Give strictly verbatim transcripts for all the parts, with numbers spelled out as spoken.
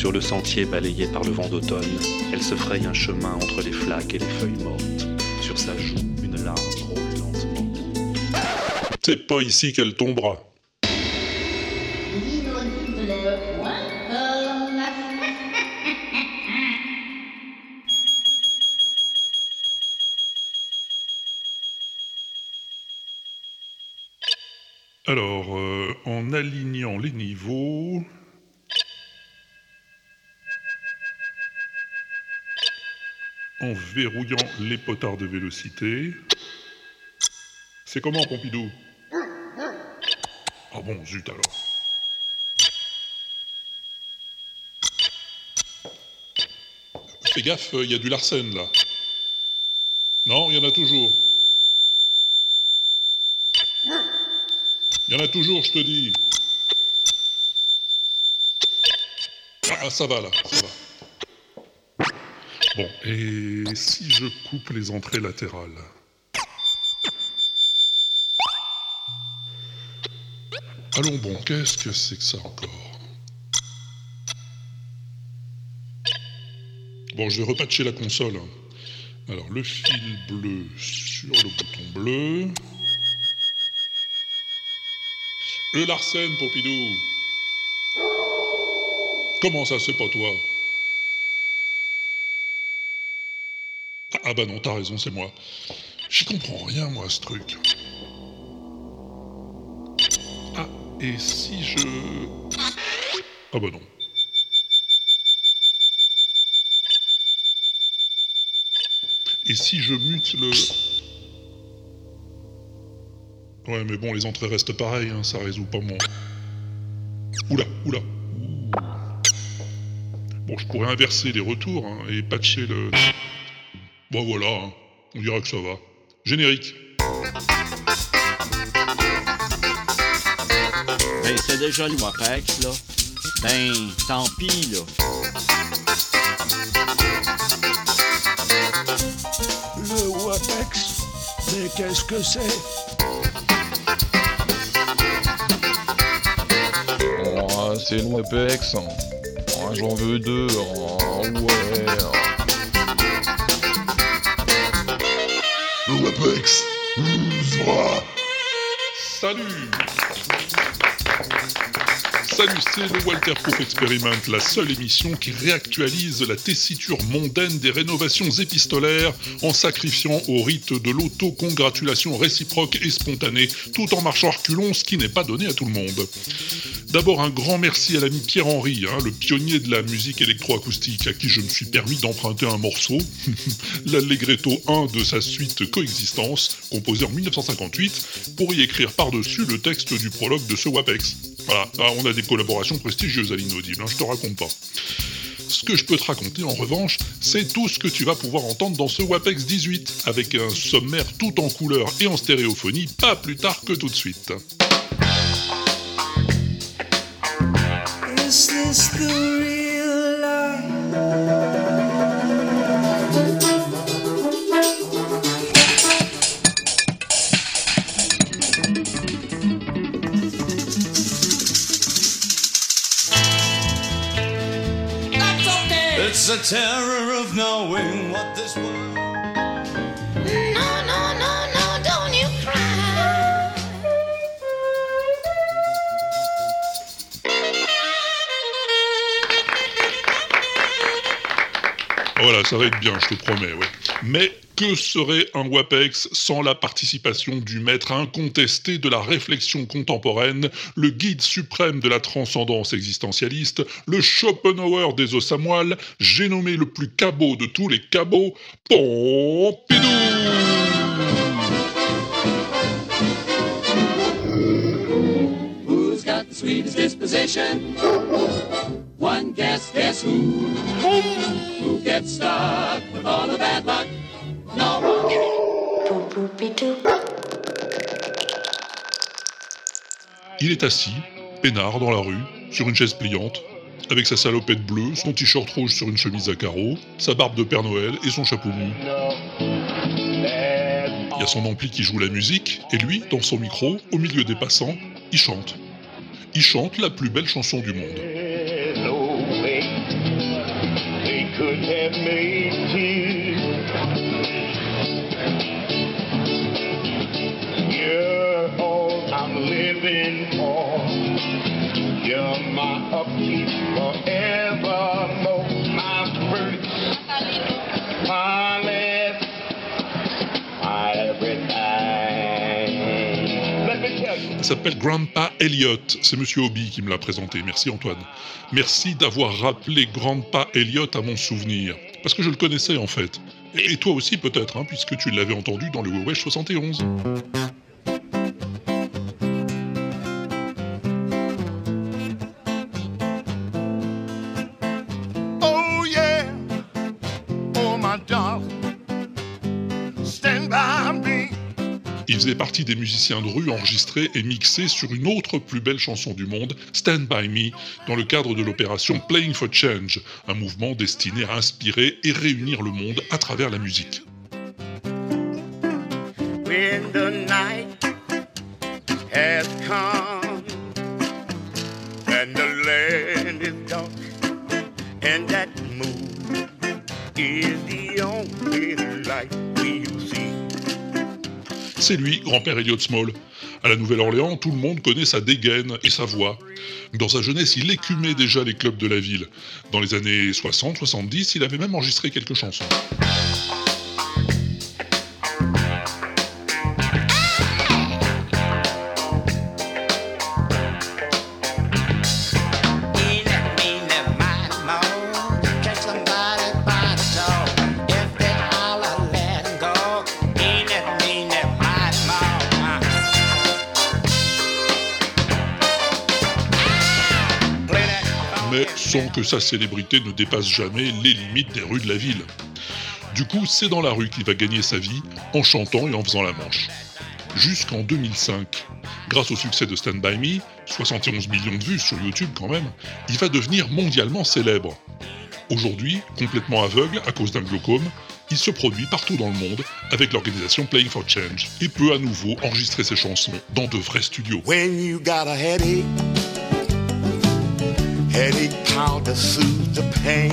Sur le sentier balayé par le vent d'automne, elle se fraye un chemin entre les flaques et les feuilles mortes. Sur sa joue, une larme roule lentement. C'est pas ici qu'elle tombera. Alors, euh, en alignant les niveaux... En verrouillant les potards de vélocité... C'est comment, Pompidou ? Ah oh bon, zut alors. Fais gaffe, il y a du Larsen, là. Non, il y en a toujours. Il y en a toujours, je te dis. Ah, ça va, là, ça va. Bon, et si je coupe les entrées latérales ? Allons bon, qu'est-ce que c'est que ça encore ? Bon, je vais repatcher la console. Alors, le fil bleu sur le bouton bleu... Le Larsen, Pompidou. Comment ça, c'est pas toi ? Ah, ah bah non, t'as raison, c'est moi. J'y comprends rien, moi, ce truc. Ah, et si je... Ah bah non. Et si je mute le... Ouais, mais bon, les entrées restent pareilles, hein, ça résout pas mon... Oula, oula. Bon, je pourrais inverser les retours hein, et patcher le... Bon, voilà, hein. On dira que ça va. Générique. Ben, c'est déjà le WAPEX, là. Ben, tant pis, là. Le WAPEX, mais qu'est-ce que c'est ? C'est le WAPEX, oh, j'en veux deux, oh, ouais. Le WAPEX, ouah. Salut. Salut, c'est le Walter Pope Experiment, la seule émission qui réactualise la tessiture mondaine des rénovations épistolaires en sacrifiant au rite de l'autocongratulation réciproque et spontanée, tout en marchant à reculons, ce qui n'est pas donné à tout le monde. D'abord, un grand merci à l'ami Pierre-Henri, hein, le pionnier de la musique électroacoustique, à qui je me suis permis d'emprunter un morceau, l'Allegretto un de sa suite Coexistence, composée en dix-neuf cent cinquante-huit, pour y écrire par-dessus le texte du prologue de ce WAPEX. Voilà, ah, on a des collaborations prestigieuses à l'inaudible, hein, je te raconte pas. Ce que je peux te raconter, en revanche, c'est tout ce que tu vas pouvoir entendre dans ce WAPEX dix-huit, avec un sommaire tout en couleur et en stéréophonie, pas plus tard que tout de suite. Is this the real life? That's okay. It's the terror of knowing what this world. No, no, no, no, don't you cry. Voilà, ça va être bien, je te promets, ouais. Mais que serait un WAPEX sans la participation du maître incontesté de la réflexion contemporaine, le guide suprême de la transcendance existentialiste, le Schopenhauer des os à moelle, j'ai nommé le plus cabot de tous les cabots, Pompidou ! Who's got the sweetest disposition? One guess, guess who? Who gets stuck with all the bad luck? No one. Il est assis, peinard dans la rue, sur une chaise pliante, avec sa salopette bleue, son t-shirt rouge sur une chemise à carreaux, sa barbe de Père Noël et son chapeau mou. Il y a son ampli qui joue la musique, et lui, dans son micro, au milieu des passants, il chante. Il chante la plus belle chanson du monde. more. You're my upkeep forevermore. My fruit, my lips, my everything. Let me tell you. Il s'appelle Grandpa Elliott. C'est Monsieur Hobie qui me l'a présenté. Merci Antoine. Merci d'avoir rappelé Grandpa Elliott à mon souvenir. Parce que je le connaissais en fait. Et toi aussi peut-être, hein, puisque tu l'avais entendu dans le Wesh soixante et onze. Oh yeah, oh my darling, stand by me. Il faisait partie des musiciens de rue enregistrés et mixés sur une autre plus belle chanson du monde, Stand By Me, dans le cadre de l'opération Playing for Change, un mouvement destiné à inspirer et réunir le monde à travers la musique. When the night has come, and the land is dark, and that moon is the only light we see. C'est lui, Grand-père Elliot Small. À la Nouvelle-Orléans, tout le monde connaît sa dégaine et sa voix. Dans sa jeunesse, il écumait déjà les clubs de la ville. Dans les années soixante soixante-dix, il avait même enregistré quelques chansons. Sans que sa célébrité ne dépasse jamais les limites des rues de la ville. Du coup, c'est dans la rue qu'il va gagner sa vie, en chantant et en faisant la manche. Jusqu'en deux mille cinq, grâce au succès de Stand By Me, soixante et onze millions de vues sur YouTube quand même, il va devenir mondialement célèbre. Aujourd'hui, complètement aveugle à cause d'un glaucome, il se produit partout dans le monde avec l'organisation Playing for Change et peut à nouveau enregistrer ses chansons dans de vrais studios. When you got a headache, headache powder soothes the pain.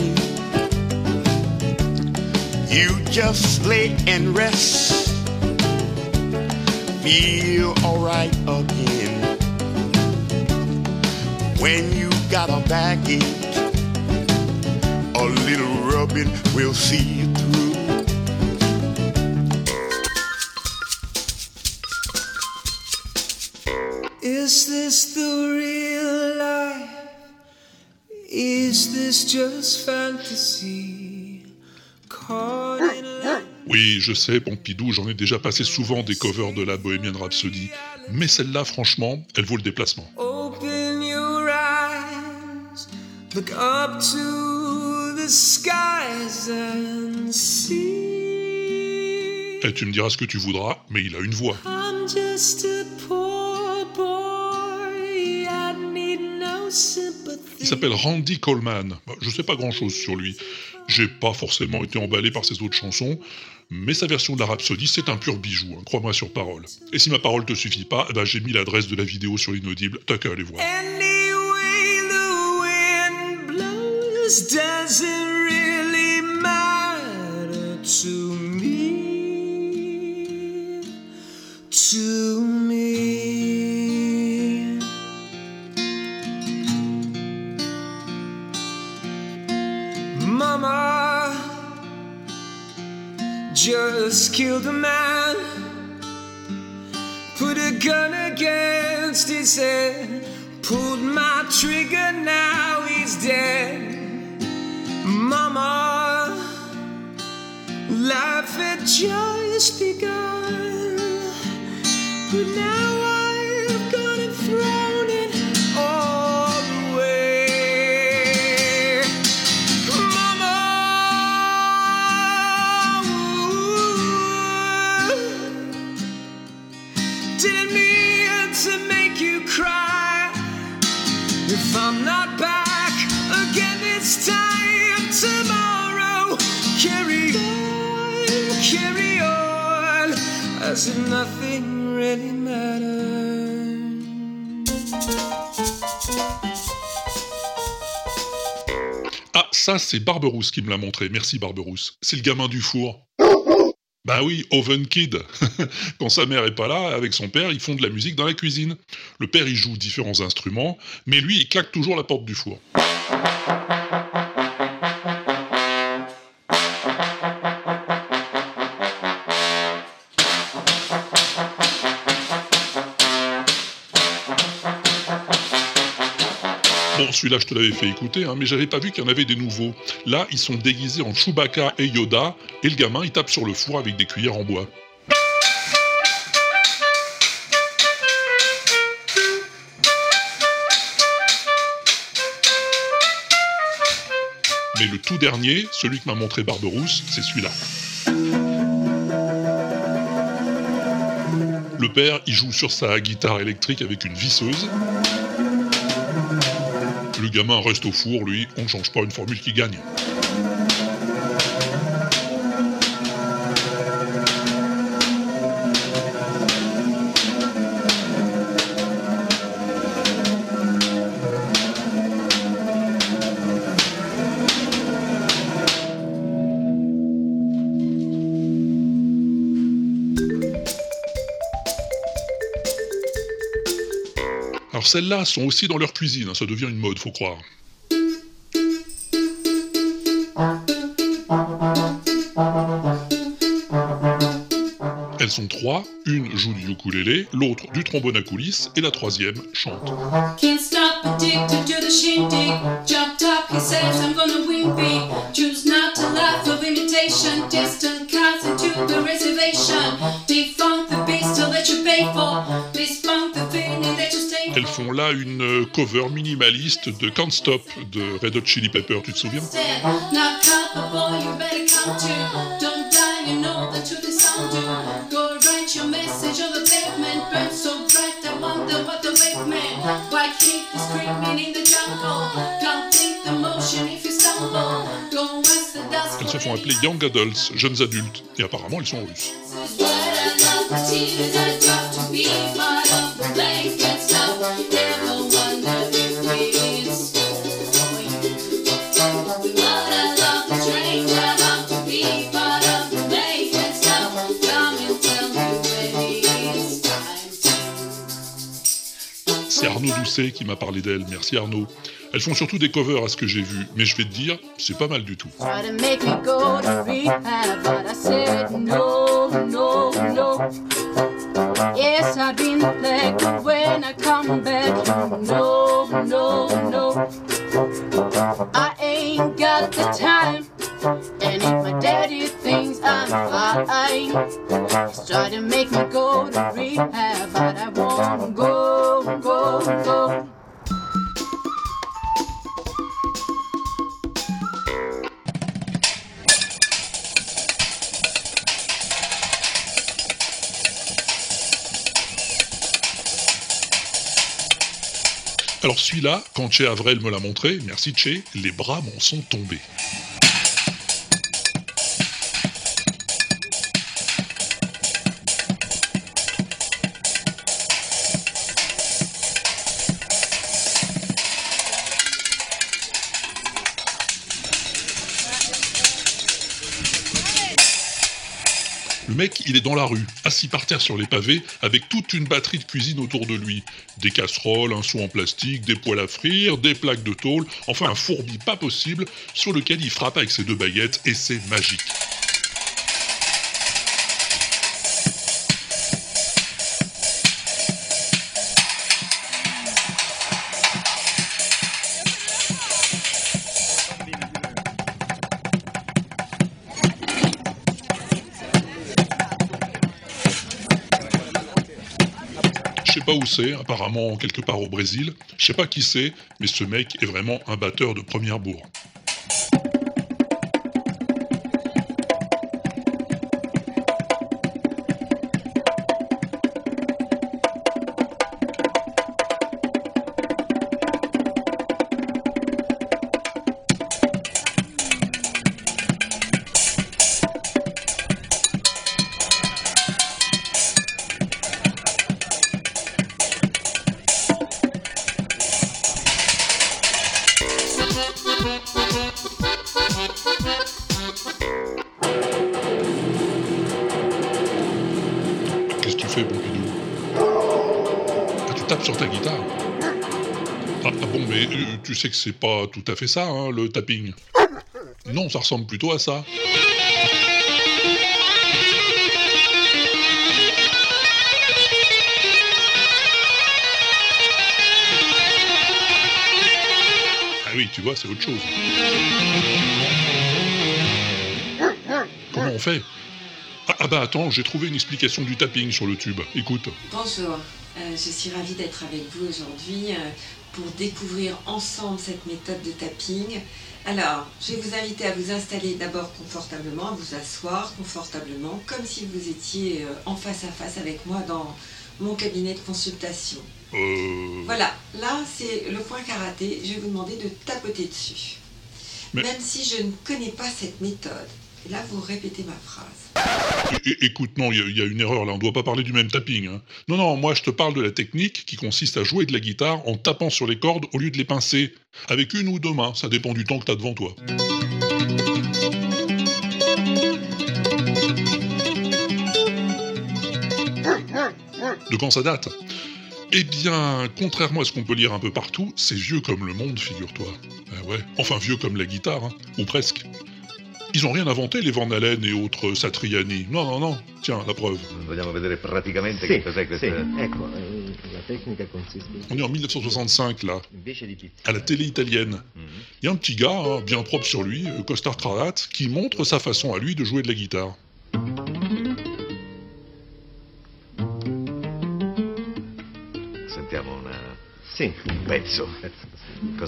You just lay and rest. Feel alright again. When you got a backache, a little rubbing will see you through. Is this the real life? Is this just fantasy? Oui, je sais, Pompidou, j'en ai déjà passé souvent des covers de la Bohemian Rhapsody, mais celle-là, franchement, elle vaut le déplacement. Open your eyes, look up to the skies and see. Et tu me diras ce que tu voudras, mais il a une voix. I'm just a poor boy, I need no sympathy. Il s'appelle Randy Coleman. Je sais pas grand-chose sur lui. J'ai pas forcément été emballé par ses autres chansons, mais sa version de la Rhapsody, c'est un pur bijou, hein, crois-moi sur parole. Et si ma parole te suffit pas, eh ben j'ai mis l'adresse de la vidéo sur l'inaudible, t'as qu'à aller voir. Anyway, the wind blows, doesn't really matter to me, to me. Mama just killed a man, put a gun against his head, pulled my trigger, now he's dead. Mama, life had just begun, but now I've gone and thrown it all away. If I'm not back again this time tomorrow, carry on, carry on, as if nothing really matters. Ah, ça c'est Barberousse qui me l'a montré, merci Barberousse. C'est le gamin du four. Ben oui, Oven Kid. Quand sa mère est pas là, avec son père, ils font de la musique dans la cuisine. Le père, il joue différents instruments, mais lui, il claque toujours la porte du four. Bon, celui-là, je te l'avais fait écouter, hein, mais j'avais pas vu qu'il y en avait des nouveaux. Là, ils sont déguisés en Chewbacca et Yoda, et le gamin, il tape sur le four avec des cuillères en bois. Mais le tout dernier, celui que m'a montré Barberousse, c'est celui-là. Le père, il joue sur sa guitare électrique avec une visseuse. Le gamin reste au four, lui, on ne change pas une formule qui gagne. Celles-là sont aussi dans leur cuisine, ça devient une mode, faut croire. Elles sont trois, une joue du ukulélé, l'autre du trombone à coulisses, et la troisième chante. Elles font là une cover minimaliste de Can't Stop de Red Hot Chili Pepper, tu te souviens ? Elles se font appeler Young Adults, jeunes adultes, et apparemment elles sont russes. C'est Arnaud Doucet qui m'a parlé d'elles, merci Arnaud. Elles font surtout des covers à ce que j'ai vu, mais je vais te dire, c'est pas mal du tout. Yes, I've been black, but when I come back, no, no, no. I ain't got the time, and if my daddy thinks I'm fine, he's trying to make me go to rehab, but I won't go, go, go. Alors celui-là, quand Che Avrel me l'a montré, merci Che, les bras m'en sont tombés. Le mec, il est dans la rue, assis par terre sur les pavés, avec toute une batterie de cuisine autour de lui. Des casseroles, un seau en plastique, des poêles à frire, des plaques de tôle, enfin un fourbi pas possible, sur lequel il frappe avec ses deux baguettes, et c'est magique. Pas où c'est, apparemment quelque part au Brésil, je sais pas qui c'est, mais ce mec est vraiment un batteur de première bourre. sur ta guitare. Ah, ah bon, mais euh, tu sais que c'est pas tout à fait ça, hein, le tapping. Non, ça ressemble plutôt à ça. Ah oui, tu vois, c'est autre chose. Comment on fait ? Ah, ah bah attends, j'ai trouvé une explication du tapping sur le tube. Écoute. Bonjour, euh, je suis ravie d'être avec vous aujourd'hui euh, pour découvrir ensemble cette méthode de tapping. Alors, je vais vous inviter à vous installer d'abord confortablement, à vous asseoir confortablement, comme si vous étiez euh, en face à face avec moi dans mon cabinet de consultation. Euh... Voilà, là c'est le point karaté, je vais vous demander de tapoter dessus. Mais... Même si je ne connais pas cette méthode. Et là, vous répétez ma phrase. É- écoute, non, il y, y a une erreur là, on ne doit pas parler du même tapping. Hein. Non, non, moi je te parle de la technique qui consiste à jouer de la guitare en tapant sur les cordes au lieu de les pincer. Avec une ou deux mains, ça dépend du temps que t'as devant toi. De quand ça date ? Eh bien, contrairement à ce qu'on peut lire un peu partout, c'est vieux comme le monde, figure-toi. Eh ouais, enfin vieux comme la guitare, hein, ou presque. Ils n'ont rien inventé, les Van Halen et autres Satriani. Non, non, non. Tiens, la preuve. On est en dix-neuf cent soixante-cinq, là, à la télé italienne. Il y a un petit gars, hein, bien propre sur lui, costard cravate, qui montre sa façon à lui de jouer de la guitare.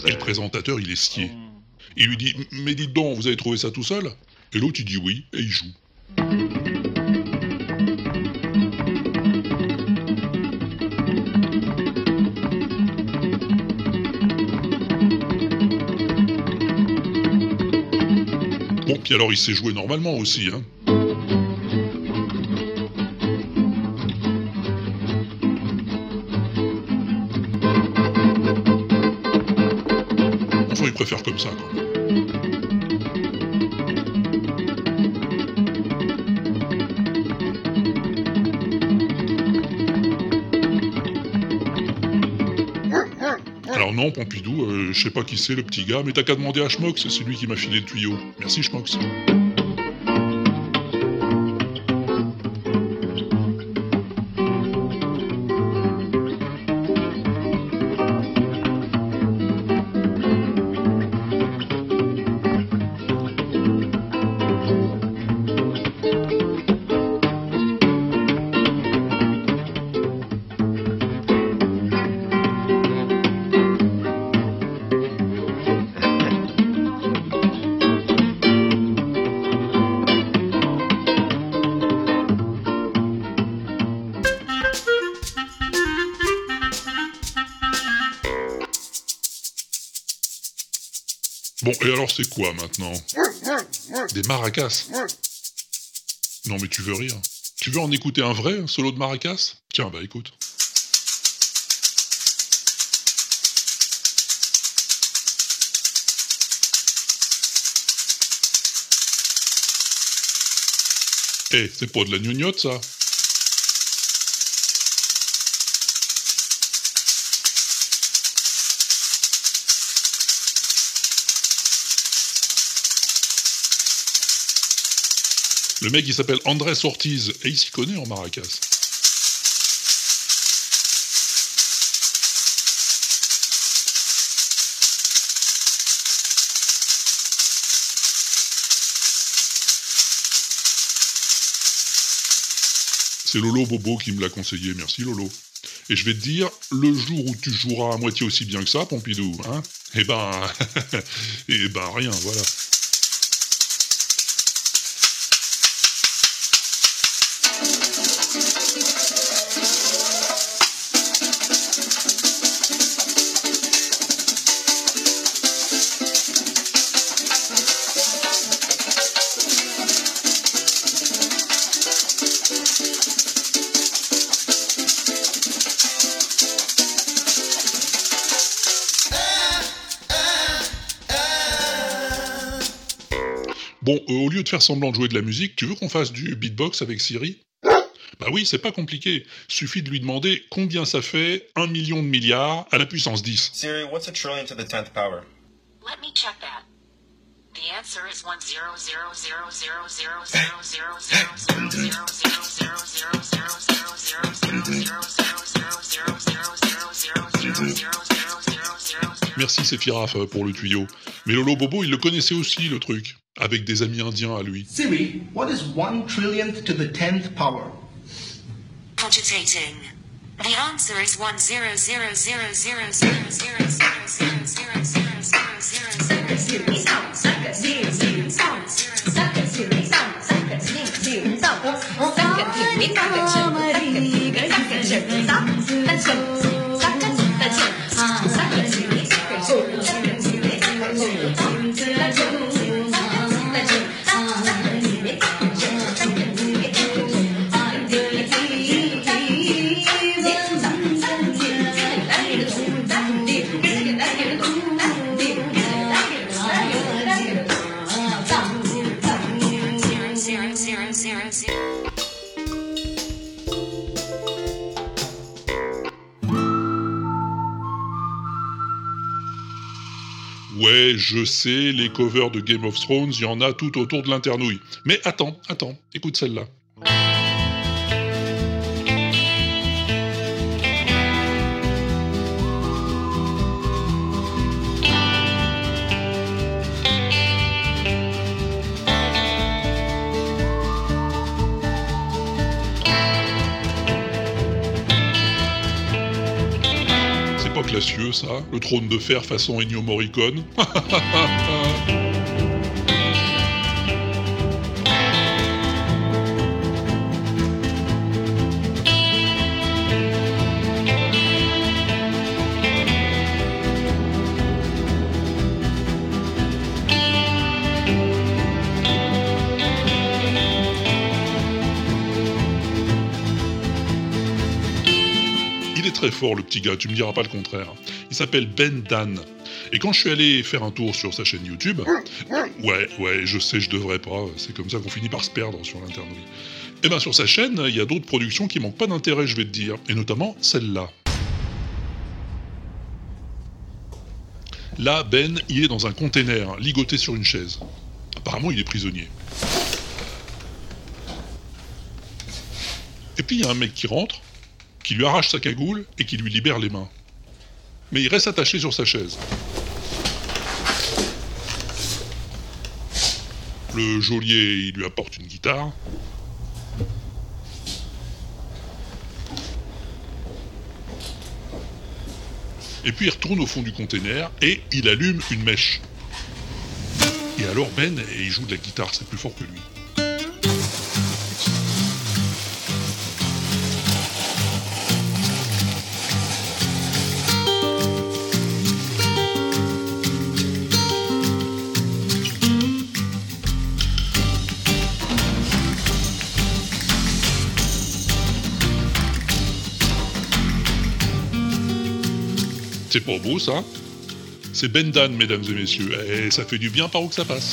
Et le présentateur, il est scié. Il lui dit « Mais dites donc, vous avez trouvé ça tout seul ?» Et l'autre, il dit « Oui », et il joue. Bon, puis alors, il sait jouer normalement aussi, hein. Enfin, il préfère comme ça, quoi. Non, Pompidou, euh, je sais pas qui c'est le petit gars, mais t'as qu'à demander à Schmox, c'est celui qui m'a filé le tuyau. Merci Schmox. Et alors c'est quoi maintenant ? Des maracas ? Non mais tu veux rire ? Tu veux en écouter un vrai, un solo de maracas ? Tiens, bah écoute. Eh, hey, c'est pas de la gnognotte ça ? Le mec, il s'appelle Andrés Ortiz, et il s'y connaît en maracas. C'est Lolo Bobo qui me l'a conseillé, merci Lolo. Et je vais te dire, le jour où tu joueras à moitié aussi bien que ça, Pompidou, hein, eh ben... eh ben rien, voilà. Bon, euh, au lieu de faire semblant de jouer de la musique, tu veux qu'on fasse du beatbox avec Siri ? Bah oui, c'est pas compliqué. Suffit de lui demander combien ça fait un million de milliards à la puissance dix. Siri, what's a trillion to the tenth power? Let me check that. The answer is one zero zero zero zero zero zero zero zero zero zero zero zero zero zero zero zero zero zero zero zero zero zero zero. Merci Séphiraf pour le tuyau. Mais Lolo Bobo, il le connaissait aussi, le truc. Avec des amis indiens à lui. Siri, what is one trillionth to the tenth power? Cogitating. The answer is one zero zero zero zero zero zero zero zero zero zero zero zero zero zero zero zero zero zero zero zero zero zero zero. Ouais, je sais, les covers de Game of Thrones, il y en a tout autour de l'internouille. Mais attends, attends, écoute celle-là. Classieux, ça, le trône de fer façon Ennio Morricone. Très fort le petit gars, tu me diras pas le contraire. Il s'appelle Ben Dan. Et quand je suis allé faire un tour sur sa chaîne YouTube... Ouais, ouais, je sais, je devrais pas, c'est comme ça qu'on finit par se perdre sur l'internet. Et ben sur sa chaîne, il y a d'autres productions qui manquent pas d'intérêt, je vais te dire, et notamment celle-là. Là, Ben, il est dans un container, ligoté sur une chaise. Apparemment, il est prisonnier. Et puis, il y a un mec qui rentre, qui lui arrache sa cagoule et qui lui libère les mains. Mais il reste attaché sur sa chaise. Le geôlier, il lui apporte une guitare. Et puis il retourne au fond du container et il allume une mèche. Et alors Ben, il joue de la guitare, c'est plus fort que lui. C'est pas beau, ça. C'est Ben Dan, mesdames et messieurs, et ça fait du bien par où que ça passe.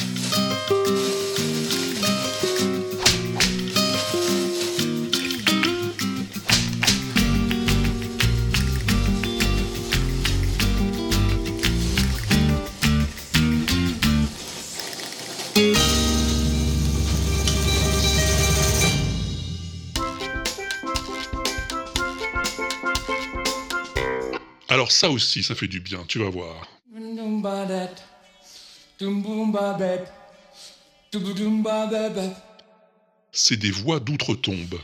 Alors ça aussi, ça fait du bien, tu vas voir. C'est des voix d'outre-tombe.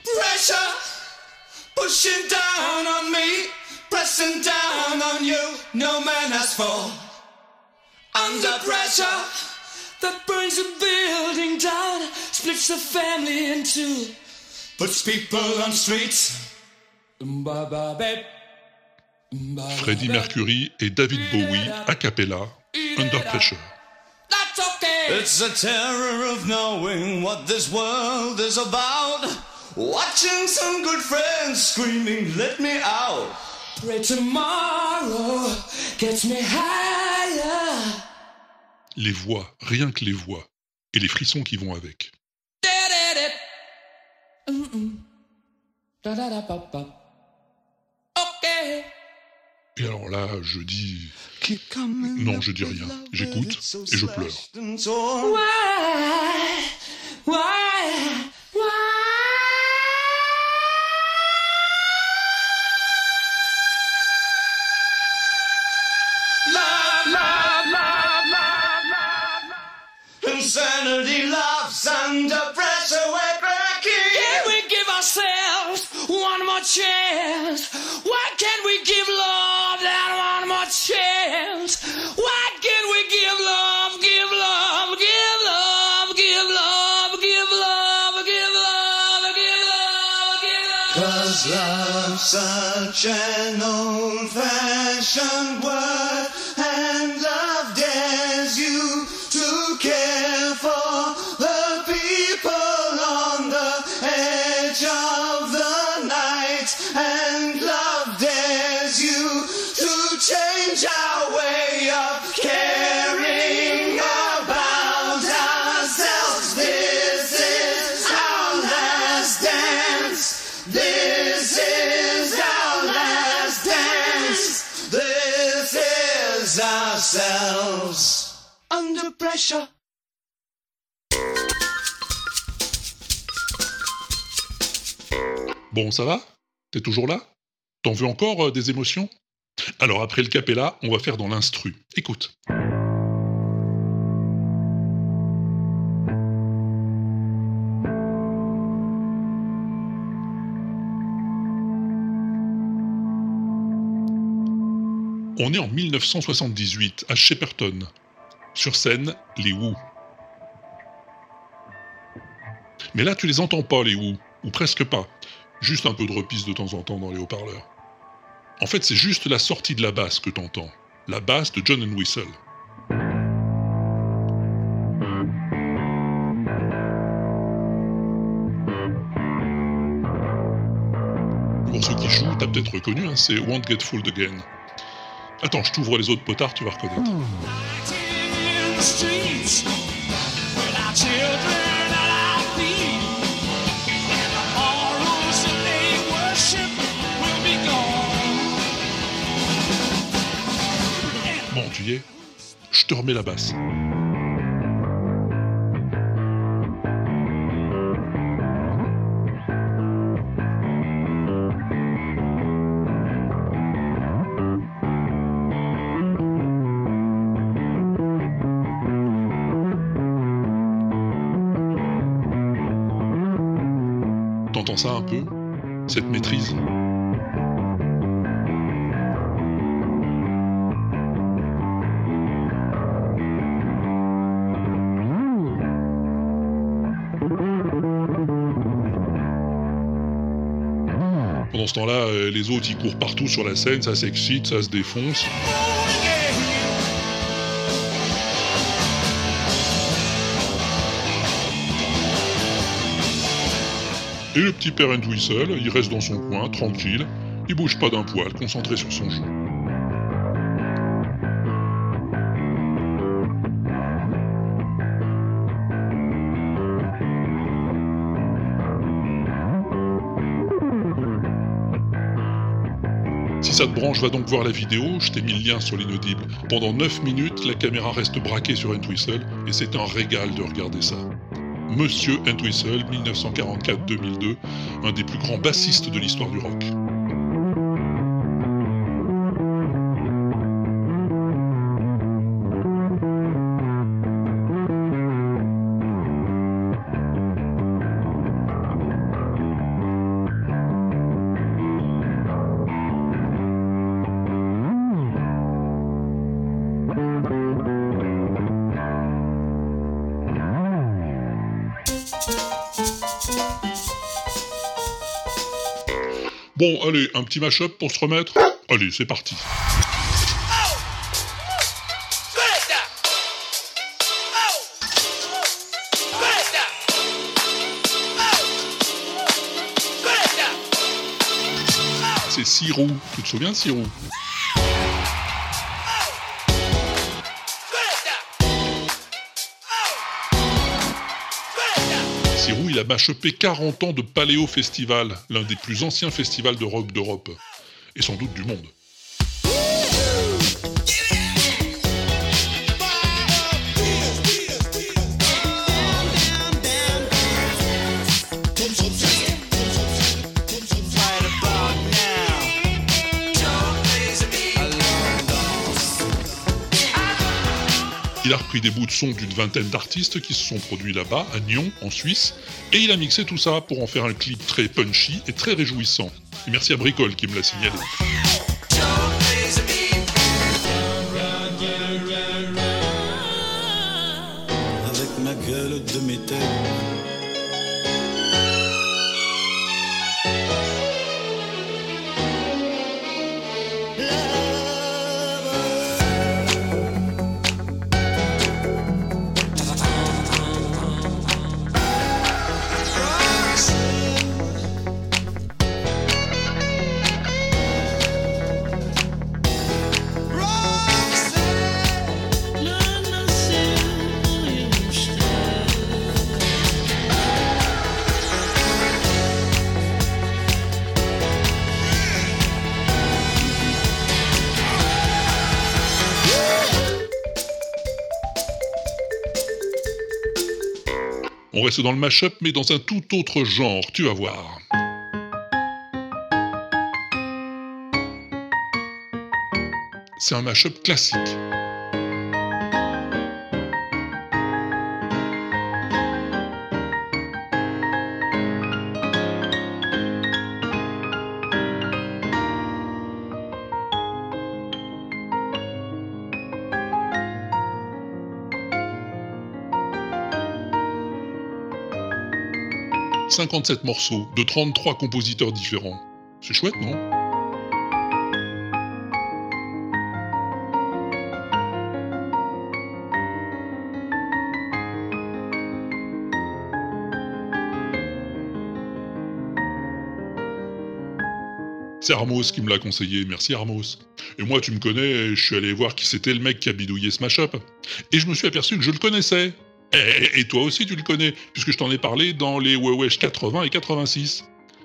Freddie Mercury et David Bowie, a cappella, Under Pressure. That's okay. It's the terror of knowing what this world is about. Watching some good friends screaming, let me out. Pray tomorrow gets me higher. Les voix, rien que les voix, et les frissons qui vont avec. Da da da pa pa. Ok. Et alors là, je dis... Non, je dis rien. J'écoute et je pleure. Why? Why? Why? Love, love, love, love, love, love. Insanity loves under pressure. We're cracking. Can we give ourselves one more chance? Why can't we give love? Chance. Why can't we give love, give love, give love, give love, give love, give love, give love, give love? Cause love's such an old-fashioned word, and love dares you to care for the people on the edge of the night, and love dares you to change our way of caring about ourselves. This is our last dance. This is our last dance. This is ourselves under pressure. Bon, ça va? T'es toujours là? T'en veux encore euh, des émotions? Alors après le capella, on va faire dans l'instru. Écoute. On est en dix-neuf cent soixante-dix-huit, à Shepperton. Sur scène, les Who. Mais là, tu les entends pas, les Who. Ou presque pas. Juste un peu de repisse de temps en temps dans les haut-parleurs. En fait, c'est juste la sortie de la basse que t'entends. La basse de John Entwistle. Pour ceux qui jouent, t'as peut-être reconnu, hein, c'est Won't Get Fooled Again. Attends, je t'ouvre les autres potards, tu vas reconnaître. Tu y es ? Je te remets la basse. T'entends ça un peu ? Cette maîtrise ? Pendant ce temps-là, les autres, ils courent partout sur la scène, ça s'excite, ça se défonce. Et le petit père Entwistle, il reste dans son coin, tranquille, il bouge pas d'un poil, concentré sur son jeu. Si ça te branche, va donc voir la vidéo, je t'ai mis le lien sur l'inaudible. Pendant neuf minutes, la caméra reste braquée sur Entwistle, et c'est un régal de regarder ça. Monsieur Entwistle, dix-neuf cent quarante-quatre à deux mille deux, un des plus grands bassistes de l'histoire du rock. Bon, allez, un petit mash-up pour se remettre. Allez, c'est parti. C'est Sirou. Tu te souviens de Sirou ? Sirou, il a mâchepé quarante ans de Paléo Festival, l'un des plus anciens festivals de rock d'Europe. Et sans doute du monde. Il a repris des bouts de son d'une vingtaine d'artistes qui se sont produits là-bas, à Nyon, en Suisse, et il a mixé tout ça pour en faire un clip très punchy et très réjouissant. Et merci à Bricole qui me l'a signalé. Avec ma gueule de métal. On reste dans le mash-up, mais dans un tout autre genre, tu vas voir. C'est un mash-up classique. cinquante-sept morceaux de trente-trois compositeurs différents. C'est chouette, non ? C'est Armos qui me l'a conseillé, merci Armos. Et moi, tu me connais, je suis allé voir qui c'était le mec qui a bidouillé ce mashup. Et je me suis aperçu que je le connaissais. Et toi aussi tu le connais, puisque je t'en ai parlé dans les Wesh quatre-vingts et quatre-vingt-six.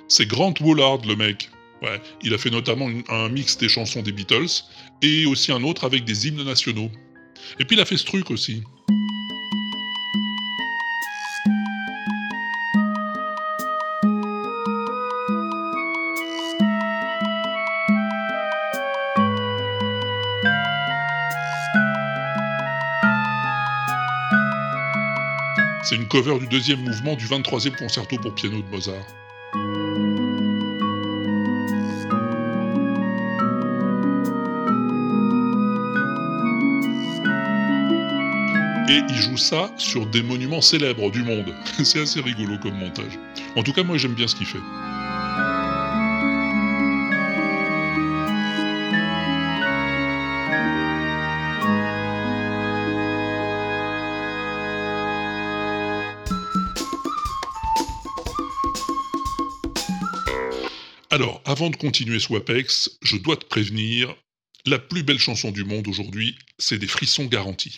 C'est Grant Wollard le mec. Ouais, il a fait notamment une, un mix des chansons des Beatles, et aussi un autre avec des hymnes nationaux. Et puis il a fait ce truc aussi. C'est une cover du deuxième mouvement du vingt-troisième concerto pour piano de Mozart. Et il joue ça sur des monuments célèbres du monde. C'est assez rigolo comme montage. En tout cas, moi j'aime bien ce qu'il fait. Alors, avant de continuer ce WAPEX, je dois te prévenir, la plus belle chanson du monde aujourd'hui, c'est des frissons garantis.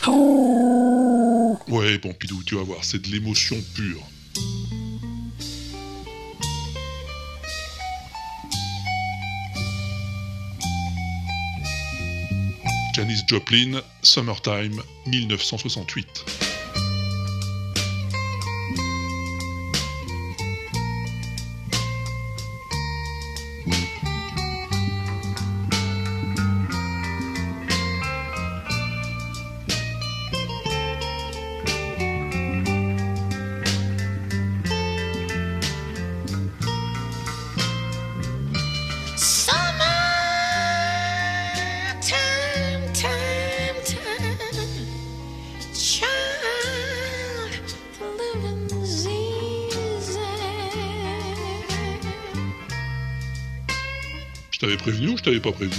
Ouais, Pompidou, tu vas voir, c'est de l'émotion pure. Janis Joplin, Summertime, dix-neuf cent soixante-huit. Je t'avais prévenu ou je t'avais pas prévenu ?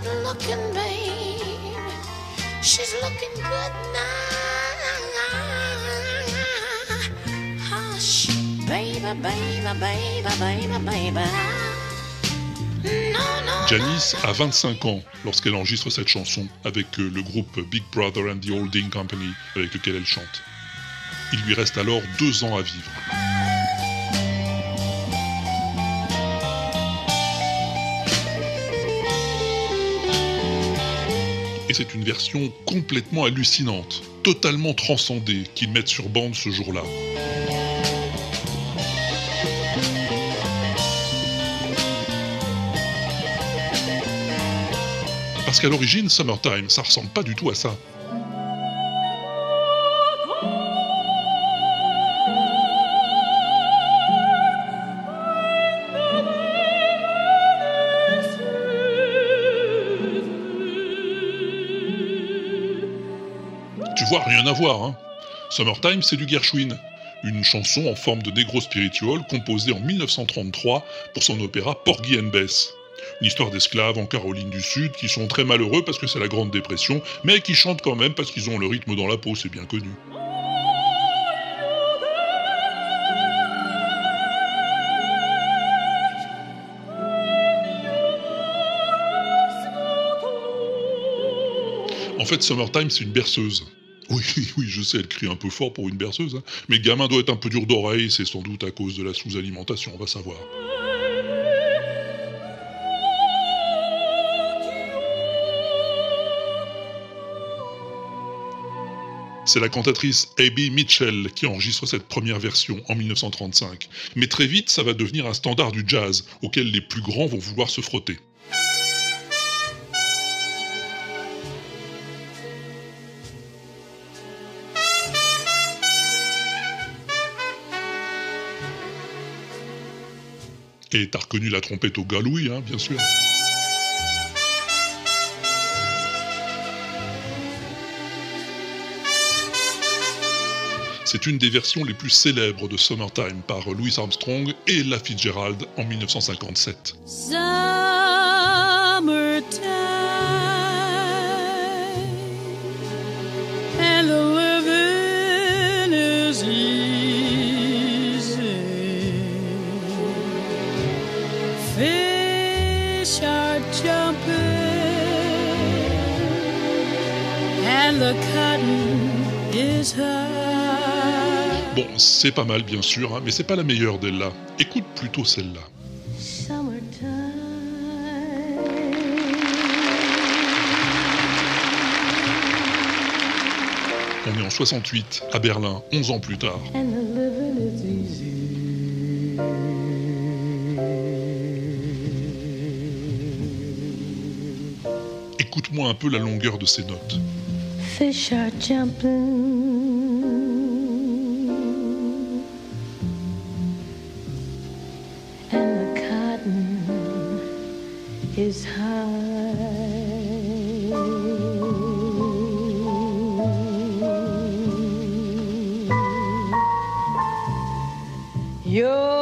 good looking, babe. She's looking good now. Hush, baby, baby, baby, baby, baby. No, no, Janis a vingt-cinq ans lorsqu'elle enregistre cette chanson avec le groupe Big Brother and the Holding Company avec lequel elle chante. Il lui reste alors deux ans à vivre. C'est une version complètement hallucinante, totalement transcendée, qu'ils mettent sur bande ce jour-là. Parce qu'à l'origine, Summertime, ça ressemble pas du tout à ça. Rien à voir, hein. Summertime, c'est du Gershwin, une chanson en forme de negro spiritual composée en dix-neuf cent trente-trois pour son opéra Porgy and Bess. Une histoire d'esclaves en Caroline du Sud qui sont très malheureux parce que c'est la Grande Dépression, mais qui chantent quand même parce qu'ils ont le rythme dans la peau, c'est bien connu. En fait, Summertime, c'est une berceuse. Oui, oui, je sais, elle crie un peu fort pour une berceuse, hein. Mais gamin doit être un peu dur d'oreille, c'est sans doute à cause de la sous-alimentation, on va savoir. C'est la cantatrice Abby Mitchell qui enregistre cette première version en dix-neuf cent trente-cinq. Mais très vite, ça va devenir un standard du jazz, auquel les plus grands vont vouloir se frotter. Et t'as reconnu la trompette au galouille, hein, bien sûr. C'est une des versions les plus célèbres de Summertime par Louis Armstrong et Ella Fitzgerald en dix-neuf cent cinquante-sept. Summertime, and the living is easy. Bon, c'est pas mal bien sûr, hein, mais c'est pas la meilleure d'Ella. Écoute plutôt celle-là. On est en soixante-huit, à Berlin, onze ans plus tard. Écoute-moi un peu la longueur de ces notes. Fish are jumping, and the cotton is high. Your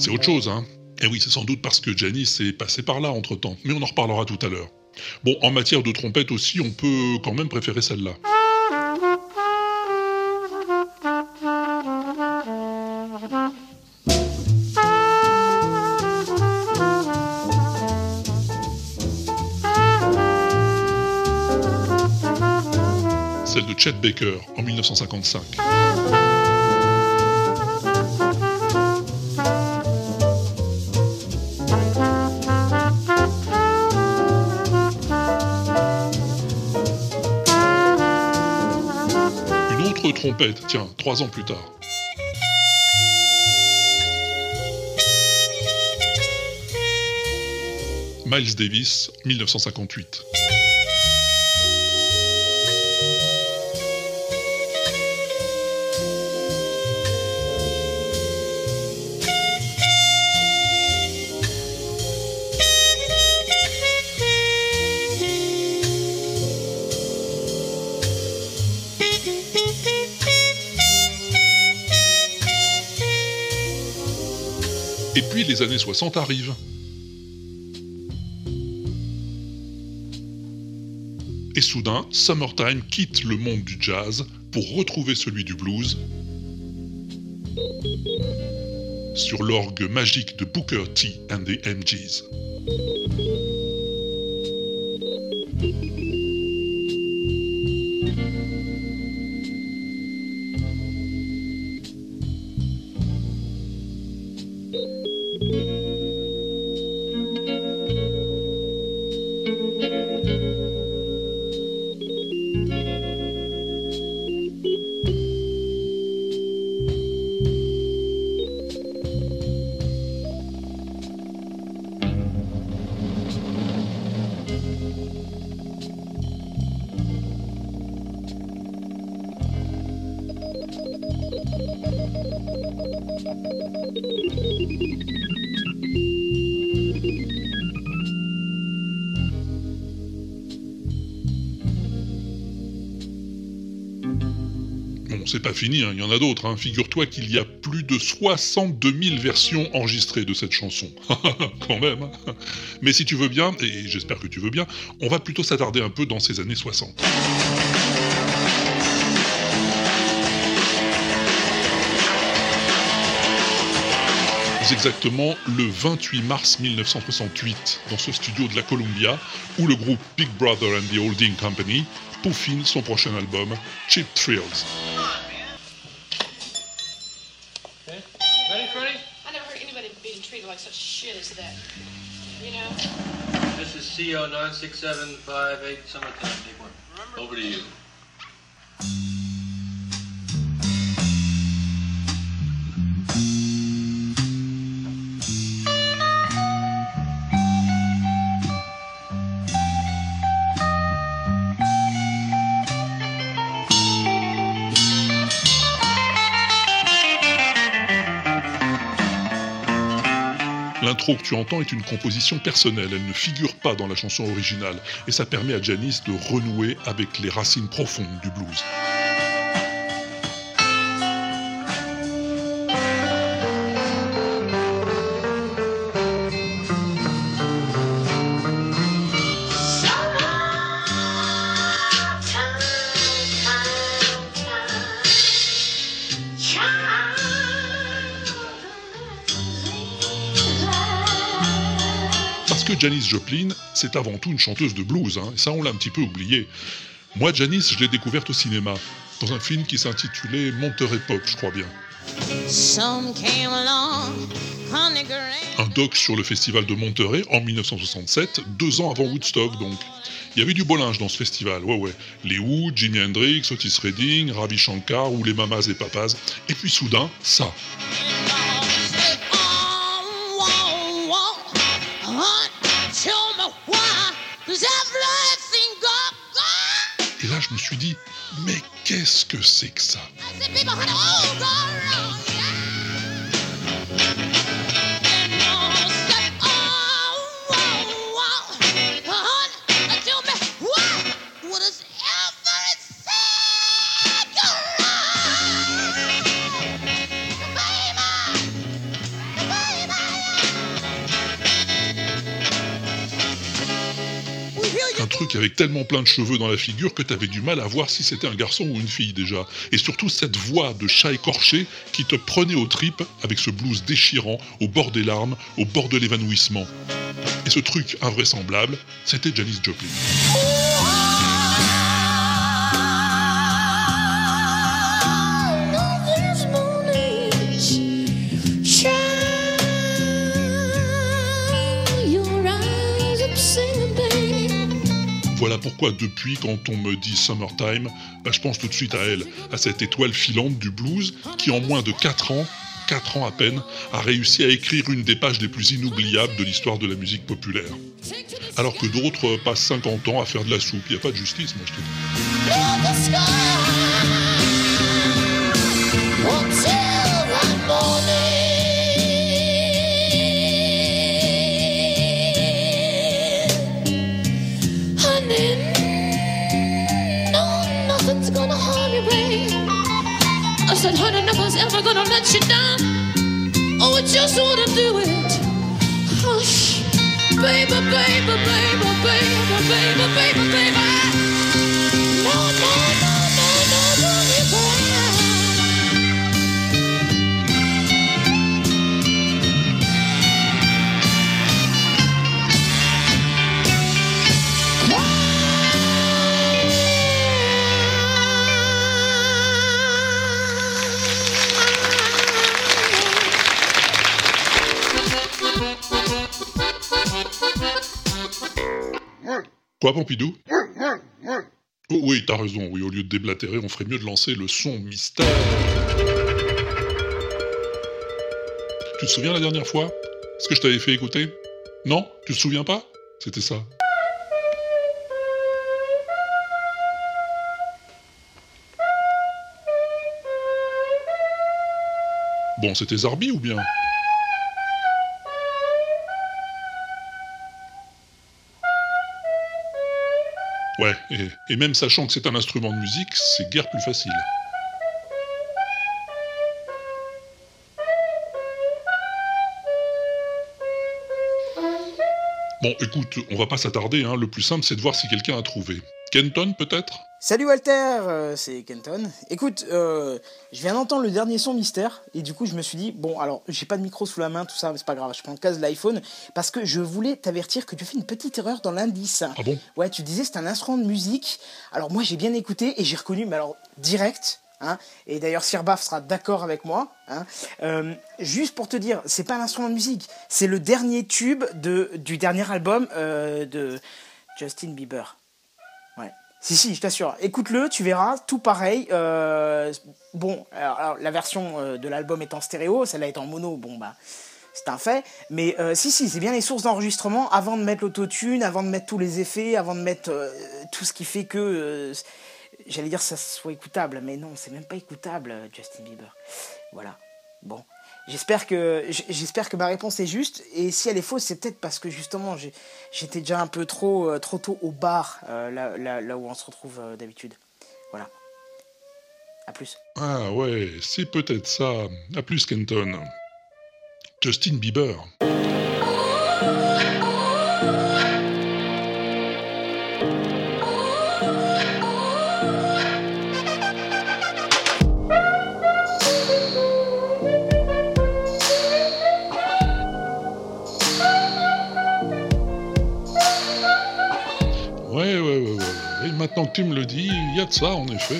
c'est autre chose, hein. Et oui, c'est sans doute parce que Janis est passée par là entre-temps, mais on en reparlera tout à l'heure. Bon, en matière de trompette aussi, on peut quand même préférer celle-là. Celle de Chet Baker, en dix-neuf cent cinquante-cinq. Trompette, tiens, trois ans plus tard. Miles Davis, dix-neuf cent cinquante-huit. Et puis les années soixante arrivent. Et soudain, Summertime quitte le monde du jazz pour retrouver celui du blues sur l'orgue magique de Booker T and the M Gs. C'est pas fini, hein, y en a d'autres. Hein. Figure-toi qu'il y a plus de soixante-deux mille versions enregistrées de cette chanson. Quand même. Mais si tu veux bien, et j'espère que tu veux bien, on va plutôt s'attarder un peu dans ces années soixante. Exactement le vingt-huit mars mille neuf cent soixante-huit, dans ce studio de la Columbia, où le groupe Big Brother and the Holding Company peaufine son prochain album, Cheap Thrills. This is C O nine six seven five eight Summertime, big one. Over to you. L'intro que tu entends est une composition personnelle, elle ne figure pas dans la chanson originale, et ça permet à Janis de renouer avec les racines profondes du blues. Janis Joplin, c'est avant tout une chanteuse de blues, hein, ça on l'a un petit peu oublié. Moi, Janis, je l'ai découverte au cinéma, dans un film qui s'intitulait Monteur et Pop, je crois bien. Un doc sur le festival de Monterey en mille neuf cent soixante-sept, deux ans avant Woodstock donc. Il y avait du beau linge dans ce festival, ouais ouais. Les Who, Jimi Hendrix, Otis Redding, Ravi Shankar ou les Mamas et Papas. Et puis soudain, ça. Et là, je me suis dit, mais qu'est-ce que c'est que ça ? Truc avec tellement plein de cheveux dans la figure que t'avais du mal à voir si c'était un garçon ou une fille déjà. Et surtout cette voix de chat écorché qui te prenait aux tripes avec ce blues déchirant, au bord des larmes, au bord de l'évanouissement. Et ce truc invraisemblable, c'était Janis Joplin. Voilà pourquoi depuis, quand on me dit Summertime, bah, je pense tout de suite à elle, à cette étoile filante du blues qui en moins de quatre ans, quatre ans à peine, a réussi à écrire une des pages les plus inoubliables de l'histoire de la musique populaire. Alors que d'autres passent cinquante ans à faire de la soupe, il n'y a pas de justice, moi je te dis. I said, honey, nothing's ever gonna let you down. Oh, I just wanna do it. baby, baby, baby, baby, baby, baby, baby. No, no, no, no, no, no, you Quoi, Pompidou ? Oh oui, t'as raison, oui, au lieu de déblatérer, on ferait mieux de lancer le son mystère. Tu te souviens la dernière fois ? Ce que je t'avais fait écouter ? Non ? Tu te souviens pas ? C'était ça. Bon, c'était Zarbi ou bien ? Ouais, et, et même sachant que c'est un instrument de musique, c'est guère plus facile. Bon, écoute, on va pas s'attarder, hein. Le plus simple, c'est de voir si quelqu'un a trouvé. Kenton, peut-être ? Salut Walter, euh, c'est Kenton. Écoute, euh, je viens d'entendre le dernier son mystère, et du coup, je me suis dit, bon, alors, j'ai pas de micro sous la main, tout ça, mais c'est pas grave, je prends le cas de l'iPhone, parce que je voulais t'avertir que tu fais une petite erreur dans l'indice. Ah bon ? Ouais, tu disais, c'est un instrument de musique. Alors, moi, j'ai bien écouté, et j'ai reconnu, mais alors, direct, hein, et d'ailleurs, Sir Baf sera d'accord avec moi, hein, euh, juste pour te dire, c'est pas un instrument de musique, c'est le dernier tube de, du dernier album euh, de Justin Bieber. Si, si, je t'assure. Écoute-le, tu verras, tout pareil. Euh, bon, alors, alors, la version euh, de l'album est en stéréo, celle-là est en mono, bon, bah, c'est un fait. Mais euh, si, si, c'est bien les sources d'enregistrement, avant de mettre l'autotune, avant de mettre tous les effets, avant de mettre euh, tout ce qui fait que... Euh, j'allais dire que ça soit écoutable, mais non, c'est même pas écoutable, Justin Bieber. Voilà, bon. J'espère que, j'espère que ma réponse est juste, et si elle est fausse, c'est peut-être parce que justement j'ai, j'étais déjà un peu trop, euh, trop tôt au bar, euh, là, là, là où on se retrouve euh, d'habitude. Voilà. À plus. Ah ouais, c'est peut-être ça. À plus, Kenton. Justin Bieber. Tant que tu me le dis, il y a de ça en effet.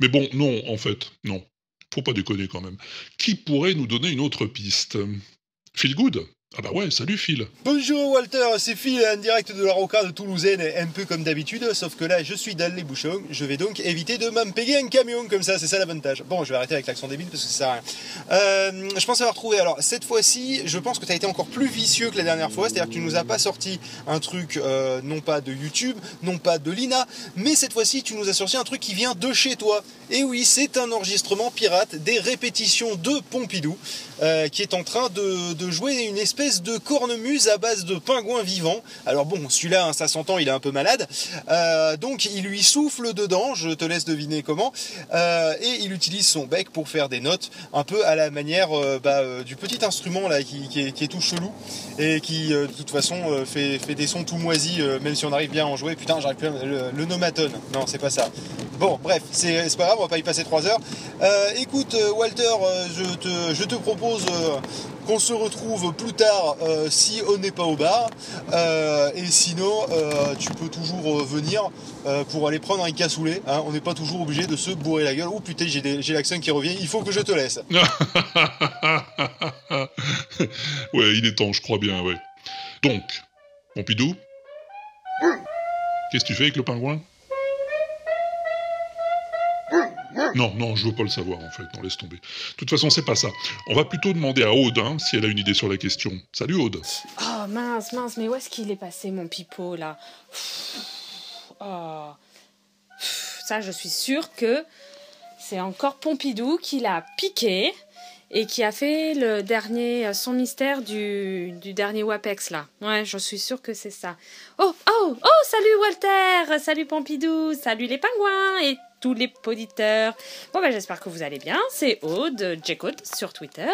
Mais bon, non, en fait, non. Faut pas déconner quand même. Qui pourrait nous donner une autre piste ? Phil Good ? Ah bah ouais, salut Phil. Bonjour Walter, c'est Phil en direct de la rocade toulousaine, un peu comme d'habitude, sauf que là je suis dans les bouchons, je vais donc éviter de m'empêcher un camion comme ça, c'est ça l'avantage. Bon, je vais arrêter avec l'accent débile parce que ça sert à rien. Euh, je pense avoir trouvé, alors cette fois-ci, je pense que tu as été encore plus vicieux que la dernière fois, c'est-à-dire que tu nous as pas sorti un truc, euh, non pas de YouTube, non pas de l'I N A, mais cette fois-ci tu nous as sorti un truc qui vient de chez toi. Et oui, c'est un enregistrement pirate des répétitions de Pompidou, euh, qui est en train de, de jouer une espèce de cornemuse à base de pingouins vivants. Alors bon, celui-là, hein, ça s'entend, il est un peu malade. Euh, donc il lui souffle dedans, je te laisse deviner comment. Euh, et il utilise son bec pour faire des notes, un peu à la manière euh, bah, euh, du petit instrument là qui, qui, est, qui est tout chelou et qui euh, de toute façon euh, fait, fait des sons tout moisis, euh, même si on arrive bien à en jouer. Putain, j'arrive plus à... le, le nomatone. Non, c'est pas ça. Bon, bref, c'est, c'est pas grave, on va pas y passer trois heures. Euh, écoute, Walter, je te, je te propose euh, qu'on se retrouve plus tard euh, si on n'est pas au bar. Euh, et sinon, euh, tu peux toujours euh, venir euh, pour aller prendre un cassoulet. Hein. On n'est pas toujours obligé de se bourrer la gueule. Oh putain, j'ai, des, j'ai l'accent qui revient, il faut que je te laisse. Ouais, il est temps, je crois bien, ouais. Donc, Pompidou, qu'est-ce que tu fais avec le pingouin ? Non, non, je veux pas le savoir, en fait. Non, laisse tomber. De toute façon, c'est pas ça. On va plutôt demander à Aude, hein, si elle a une idée sur la question. Salut, Aude. Oh, mince, mince, mais où est-ce qu'il est passé, mon pipeau, là ? Oh. Ça, je suis sûre que c'est encore Pompidou qui l'a piqué et qui a fait le dernier son mystère du, du dernier WAPEX, là. Ouais, je suis sûre que c'est ça. Oh, oh, oh, salut, Walter ! Salut, Pompidou ! Salut, les pingouins ! Et tous les auditeurs. Bon ben j'espère que vous allez bien, c'est Aude, J-Code sur Twitter.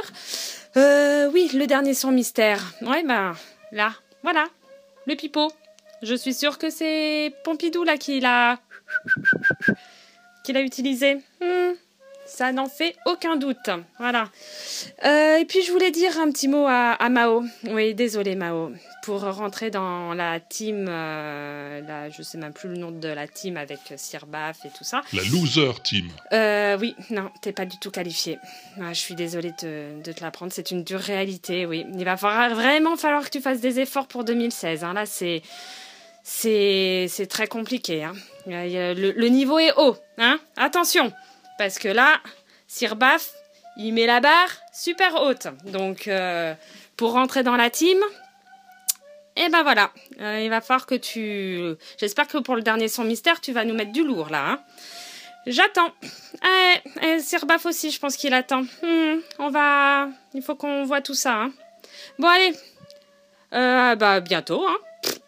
Euh, oui, le dernier son mystère. Ouais ben là, voilà, le pipeau. Je suis sûre que c'est Pompidou là qui l'a qui l'a utilisé. Hmm. Ça n'en fait aucun doute, voilà. Euh, et puis, je voulais dire un petit mot à, à Mao. Oui, désolé Mao, pour rentrer dans la team, euh, la, je ne sais même plus le nom de la team avec Sir Baf et tout ça. La loser team. Euh, oui, non, t'es pas du tout qualifié. Ah, je suis désolée de, de te l'apprendre, c'est une dure réalité, oui. Il va falloir, vraiment falloir que tu fasses des efforts pour deux mille seize, hein. Là, c'est... C'est, c'est très compliqué, hein. Le, le niveau est haut, hein. Attention. Parce que là, Sir Baf, il met la barre super haute. Donc, euh, pour rentrer dans la team, eh ben voilà. Euh, il va falloir que tu... J'espère que pour le dernier son mystère, tu vas nous mettre du lourd, là. Hein. J'attends. Eh, eh, Sir Baf aussi, je pense qu'il attend. Hmm, on va... Il faut qu'on voit tout ça. Hein. Bon, allez. Euh, bah, bientôt. Hein.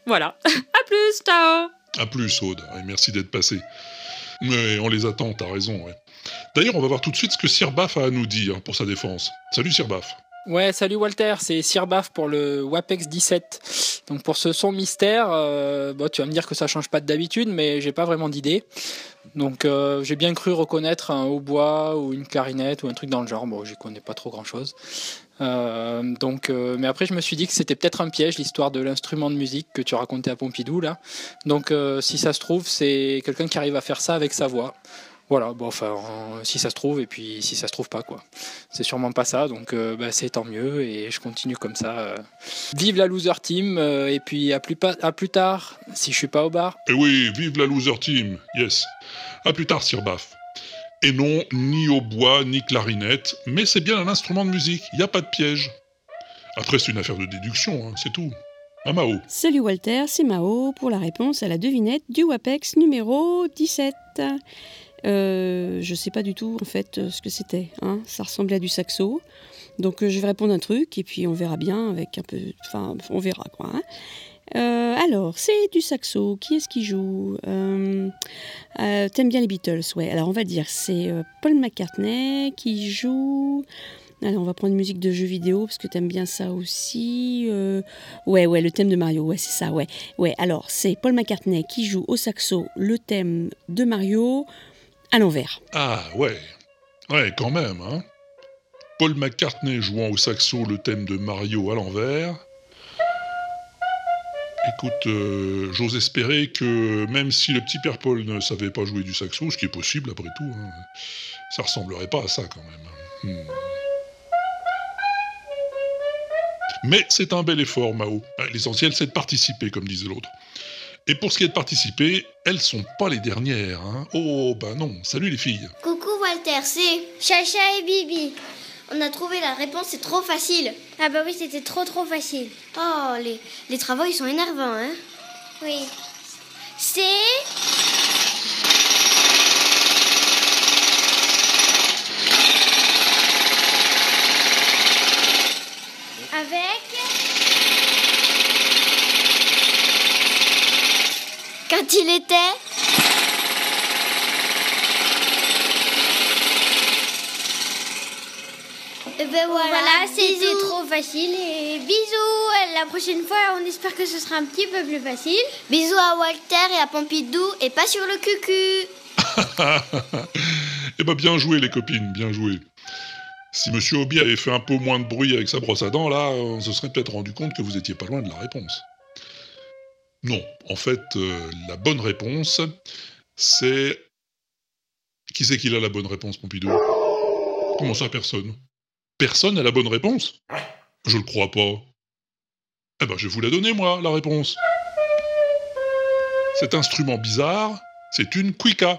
Voilà. À plus, ciao. À plus, Aude. Et merci d'être passé. Ouais, on les attend, t'as raison, ouais. D'ailleurs, on va voir tout de suite ce que Sir Baf a à nous dire pour sa défense. Salut Sir Baf. Ouais, salut Walter, c'est Sir Baf pour le WAPEX dix-sept. Donc pour ce son mystère, euh, bah, tu vas me dire que ça change pas d'habitude, mais j'ai pas vraiment d'idée. Donc euh, j'ai bien cru reconnaître un hautbois ou une clarinette ou un truc dans le genre. Bon, j'y connais pas trop grand chose. Euh, donc, euh, mais après je me suis dit que c'était peut-être un piège l'histoire de l'instrument de musique que tu racontais à Pompidou là. Donc euh, si ça se trouve c'est quelqu'un qui arrive à faire ça avec sa voix. Voilà, bon enfin euh, si ça se trouve et puis si ça se trouve pas quoi. C'est sûrement pas ça donc euh, bah, c'est tant mieux et je continue comme ça. Euh. Vive la loser team euh, et puis à plus, pa- à plus tard si je suis pas au bar. Et oui, vive la loser team, yes. À plus tard Sir Baf. Et non, ni au bois, ni clarinette, mais c'est bien un instrument de musique, il n'y a pas de piège. Après, c'est une affaire de déduction, hein, c'est tout. À Mao. Salut Walter, c'est Mao pour la réponse à la devinette du WAPEX numéro dix-sept. Euh, je ne sais pas du tout, en fait, ce que c'était. Hein. Ça ressemblait à du saxo. Donc, je vais répondre un truc, et puis on verra bien avec un peu... Enfin, on verra, quoi, hein. Euh, alors, c'est du saxo. Qui est-ce qui joue euh, euh, T'aimes bien les Beatles, ouais. Alors, on va dire, c'est euh, Paul McCartney qui joue... Alors, on va prendre musique de jeux vidéo, parce que t'aimes bien ça aussi. Euh, ouais, ouais, le thème de Mario, ouais, c'est ça, ouais. Ouais, alors, c'est Paul McCartney qui joue au saxo le thème de Mario à l'envers. Ah, ouais. Ouais, quand même, hein. Paul McCartney jouant au saxo le thème de Mario à l'envers... Écoute, euh, j'ose espérer que même si le petit Père Paul ne savait pas jouer du saxo, ce qui est possible après tout, hein, ça ressemblerait pas à ça quand même. Hmm. Mais c'est un bel effort, Mao. L'essentiel, c'est de participer, comme disait l'autre. Et pour ce qui est de participer, elles sont pas les dernières. Hein. Oh, ben non. Salut les filles. Coucou Walter, c'est Chacha et Bibi. On a trouvé la réponse, c'est trop facile. Ah bah oui, c'était trop trop facile. Oh, les, les travaux, ils sont énervants, hein. Oui. C'est... Avec... Quand il était... Ben voilà, voilà c'était trop facile et bisous. La prochaine fois, on espère que ce sera un petit peu plus facile. Bisous à Walter et à Pompidou et pas sur le cucu. Eh ben bien joué les copines, bien joué. Si Monsieur Hobie avait fait un peu moins de bruit avec sa brosse à dents, là, on se serait peut-être rendu compte que vous étiez pas loin de la réponse. Non, en fait, euh, la bonne réponse, c'est... Qui c'est qui a la bonne réponse, Pompidou? Comment ça, personne? Personne n'a la bonne réponse? Je le crois pas. Eh ben, je vais vous la donner, moi, la réponse. Cet instrument bizarre, c'est une cuica.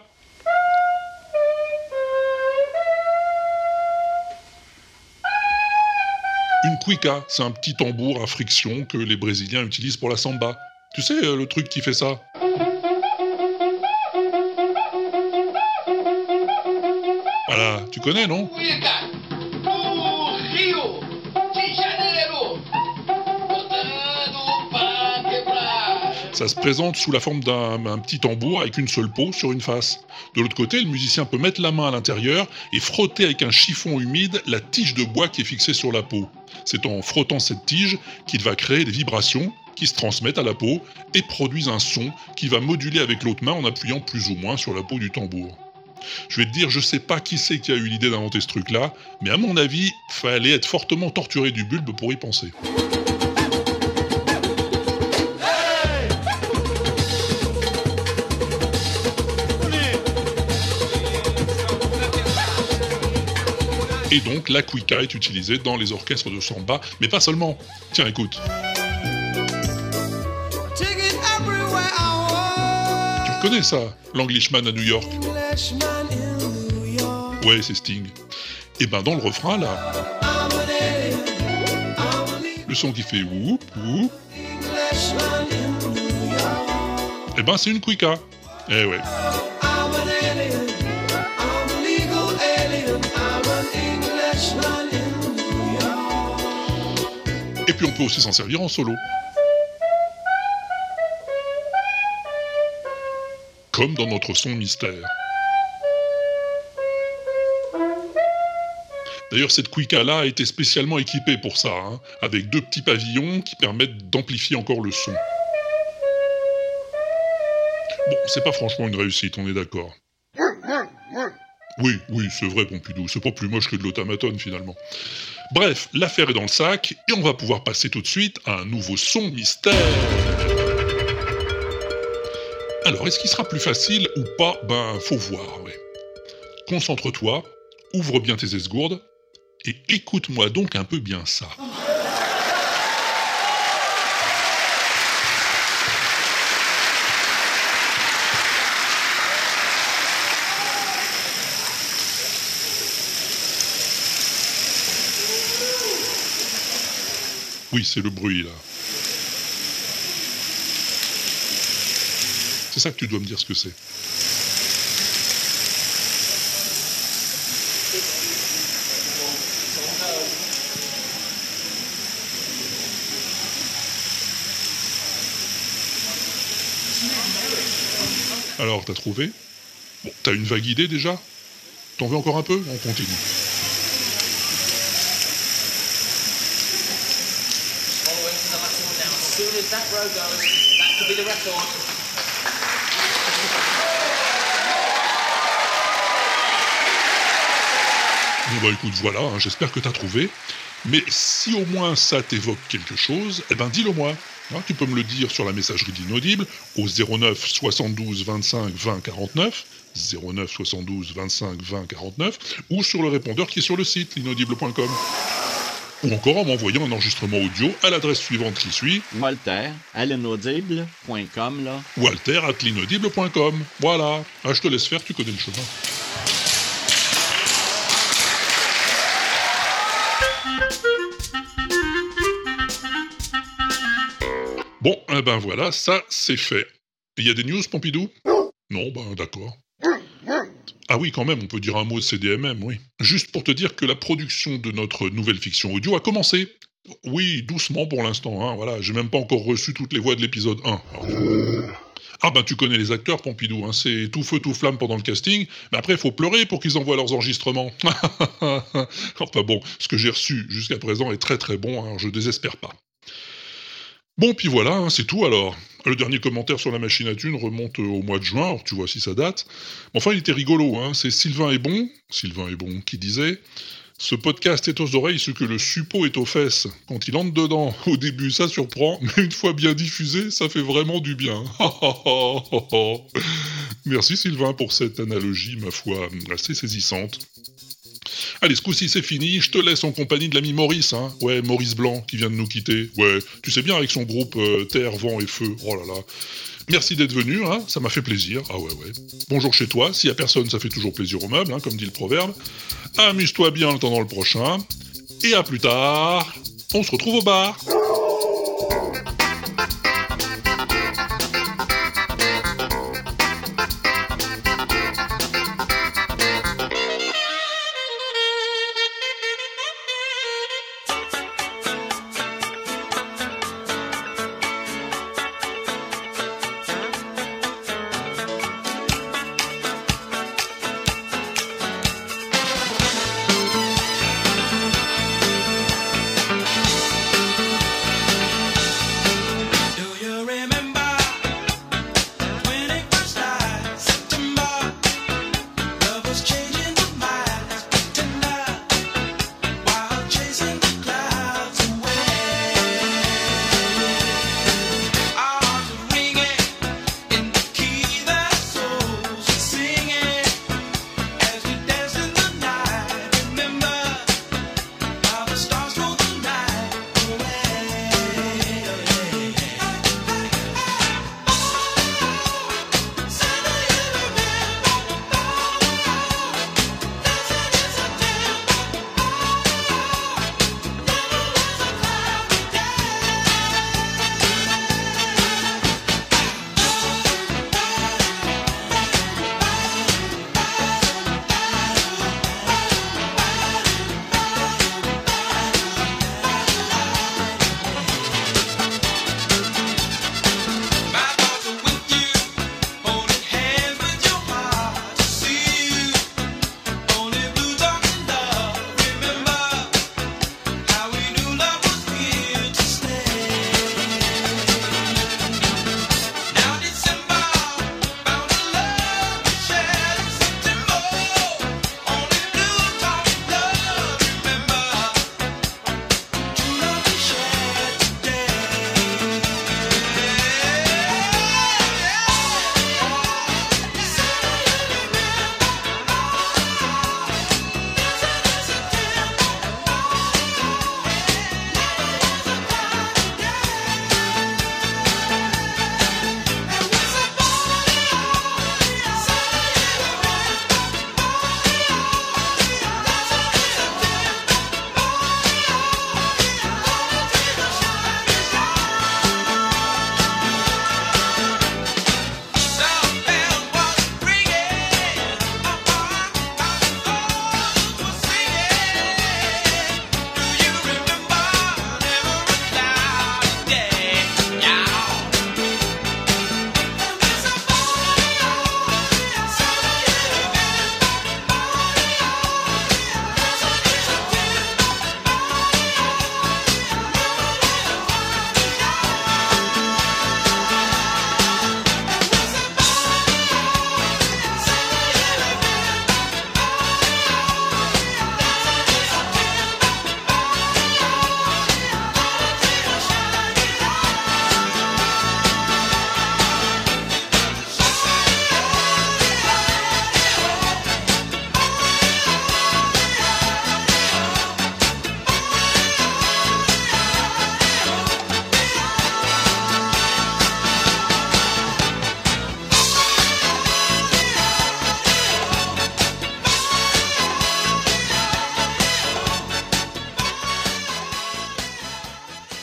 Une cuica, c'est un petit tambour à friction que les Brésiliens utilisent pour la samba. Tu sais, le truc qui fait ça? Voilà, tu connais, non? Ça se présente sous la forme d'un petit tambour avec une seule peau sur une face. De l'autre côté, le musicien peut mettre la main à l'intérieur et frotter avec un chiffon humide la tige de bois qui est fixée sur la peau. C'est en frottant cette tige qu'il va créer des vibrations qui se transmettent à la peau et produisent un son qui va moduler avec l'autre main en appuyant plus ou moins sur la peau du tambour. Je vais te dire, je sais pas qui c'est qui a eu l'idée d'inventer ce truc-là, mais à mon avis, fallait être fortement torturé du bulbe pour y penser. Et donc, la cuica est utilisée dans les orchestres de samba, mais pas seulement. Tiens, écoute. Tu reconnais ça, l'Englishman à New York? Ouais, c'est Sting. Et ben dans le refrain, là, le son qui fait whoop, whoop, et ben c'est une cuica. Eh ouais. Et puis on peut aussi s'en servir en solo. Comme dans notre son mystère. D'ailleurs, cette cuica-là a été spécialement équipée pour ça, hein, avec deux petits pavillons qui permettent d'amplifier encore le son. Bon, c'est pas franchement une réussite, on est d'accord. Oui, oui, c'est vrai, Pompidou, c'est pas plus moche que de l'automaton, finalement. Bref, l'affaire est dans le sac, et on va pouvoir passer tout de suite à un nouveau son mystère. Alors, est-ce qu'il sera plus facile ou pas? Ben, faut voir, ouais. Concentre-toi, ouvre bien tes esgourdes, et écoute-moi donc un peu bien ça. Oui, c'est le bruit, là. C'est ça que tu dois me dire ce que c'est. Alors, t'as trouvé? Bon, t'as une vague idée, déjà? T'en veux encore un peu? On continue. Bon bah écoute, voilà, hein, j'espère que t'as trouvé. Mais si au moins ça t'évoque quelque chose, eh ben dis-le moi. Hein, tu peux me le dire sur la messagerie d'Inaudible au zéro neuf soixante-douze vingt-cinq vingt quarante-neuf, zéro neuf soixante-douze vingt-cinq vingt quarante-neuf, ou sur le répondeur qui est sur le site, l'inaudible point com. Ou encore en m'envoyant un enregistrement audio à l'adresse suivante qui suit... Walter, à l'inaudible point com, là. Walter, à l'inaudible point com. Voilà. Ah, je te laisse faire, tu connais le chemin. Bon, eh ben voilà, ça, c'est fait. Il y a des news, Pompidou? Non, ben d'accord. Ah oui, quand même, on peut dire un mot de C D M M, oui. Juste pour te dire que la production de notre nouvelle fiction audio a commencé. Oui, doucement pour l'instant, hein, voilà. J'ai même pas encore reçu toutes les voix de l'épisode un. Alors... Ah ben, tu connais les acteurs, Pompidou, hein, c'est tout feu, tout flamme pendant le casting, mais après, il faut pleurer pour qu'ils envoient leurs enregistrements. Enfin bon, ce que j'ai reçu jusqu'à présent est très très bon, alors je désespère pas. Bon, puis voilà, hein, c'est tout alors. Le dernier commentaire sur la machine à thunes remonte au mois de juin, alors tu vois si ça date. Enfin, il était rigolo, hein. C'est Sylvain est bon, Sylvain est bon, qui disait « Ce podcast est aux oreilles ce que le suppôt est aux fesses. Quand il entre dedans, au début, ça surprend, mais une fois bien diffusé, ça fait vraiment du bien. » Merci Sylvain pour cette analogie, ma foi, assez saisissante. Allez, ce coup-ci, c'est fini. Je te laisse en compagnie de l'ami Maurice, hein. Ouais, Maurice Blanc, qui vient de nous quitter. Ouais, tu sais bien, avec son groupe euh, Terre, Vent et Feu. Oh là là. Merci d'être venu, hein. Ça m'a fait plaisir. Ah ouais, ouais. Bonjour chez toi. S'il y a personne, ça fait toujours plaisir au meuble, hein, comme dit le proverbe. Amuse-toi bien en attendant le prochain. Et à plus tard. On se retrouve au bar.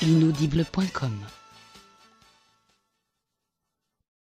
lino dible point com.